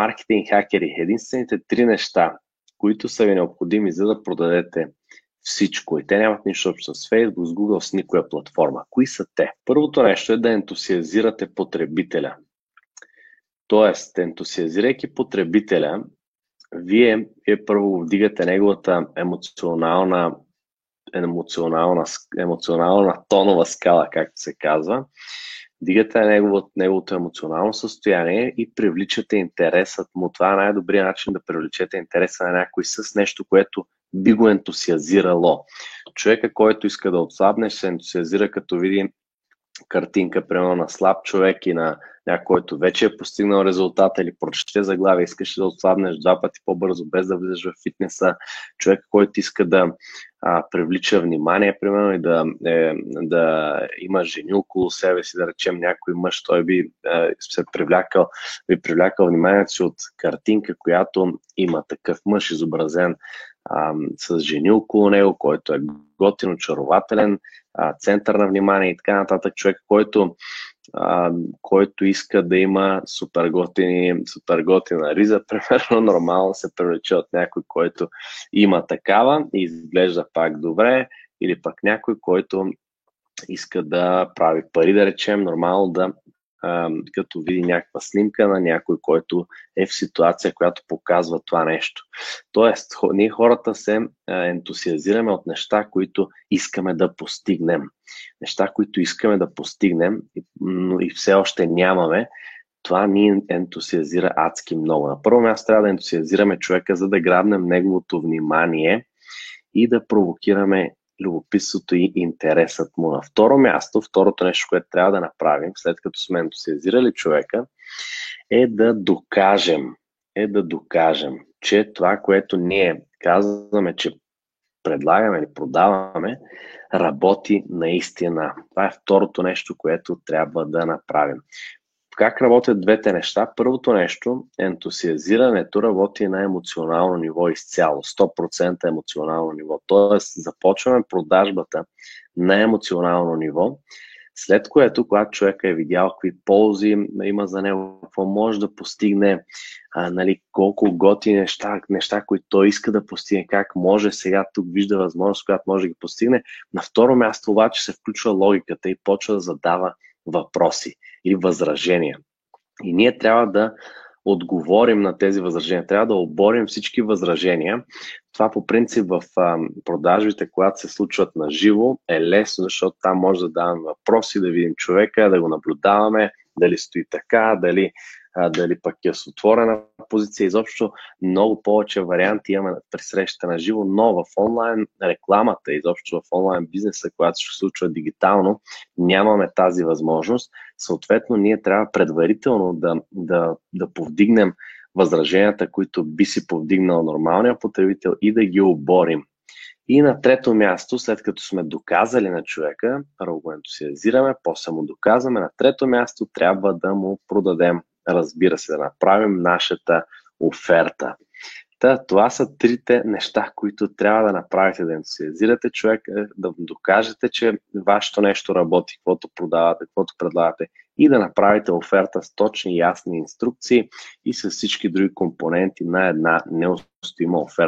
маркетинг хакери, единствените три неща, които са ви необходими, за да продадете всичко. И те нямат нищо общо с Facebook, с Google, с никоя платформа. Кои са те? Първото нещо е да ентусиазирате потребителя. Тоест, ентусиазирайки потребителя, вие първо вдигате неговата емоционална тонова скала, както се казва. Вдигате неговото емоционално състояние и привличате интересът му. Това е най-добрият начин да привлечете интереса на някой с нещо, което би го ентусиазирало. Човека, който иска да отслабне, се ентусиазира, като види картинка, примерно на слаб човек и на някой, който вече е постигнал резултата, или прочете заглавие, искаш да отслабнеш 2 пъти по-бързо, без да влизаш в фитнеса. Човек, който иска да привлича внимание, примерно, и да има жени около себе си, да речем някой мъж, той би привлякал вниманието си от картинка, която има такъв мъж изобразен с жени около него, който е готин, очарователен, център на внимание и така нататък. Човек, който иска да има супер готина риза, примерно, нормално се привлече от някой, който има такава и изглежда пак добре, или пък някой, който иска да прави пари, да речем, нормално като види някаква снимка на някой, който е в ситуация, която показва това нещо. Тоест, ние хората се ентусиазираме от неща, които искаме да постигнем. Неща, които искаме да постигнем, но и все още нямаме, това ни ентусиазира адски много. На първо място трябва да ентусиазираме човека, за да грабнем неговото внимание и да провокираме любопитството и интересът му. На второ място, второто нещо, което трябва да направим, след като сме ентусиазирали човека, е да докажем, че това, което ние казваме, че предлагаме или продаваме, работи наистина. Това е второто нещо, което трябва да направим. Как работят двете неща? Първото нещо, ентусиазирането работи на емоционално ниво изцяло, 100% емоционално ниво. Тоест, започваме продажбата на емоционално ниво, след което, когато човек е видял какви ползи има за него, какво може да постигне, колко готини неща, които той иска да постигне, как може сега тук вижда възможност, която може да ги постигне. На второ място обаче се включва логиката и почва да задава въпроси и възражения. И ние трябва да отговорим на тези възражения, трябва да оборим всички възражения. Това по принцип в продажбите, когато се случват на живо, е лесно, защото там може да даваме въпроси, да видим човека, да го наблюдаваме, дали стои така, дали пък е с отворена позиция. Изобщо много повече варианти имаме при срещата на живо, но в онлайн рекламата, изобщо в онлайн бизнеса, която се случва дигитално, нямаме тази възможност. Съответно, ние трябва предварително да повдигнем възраженията, които би си повдигнал нормалния потребител, и да ги оборим. И на трето място, след като сме доказали на човека, първо го ентусиазираме, после му доказваме, на трето място трябва да му продадем, разбира се, да направим нашата оферта. Това са трите неща, които трябва да направите, да ентусиазирате човека, да докажете, че вашето нещо работи, каквото продавате, каквото предлагате, и да направите оферта с точни, ясни инструкции и с всички други компоненти на една неустоима оферта.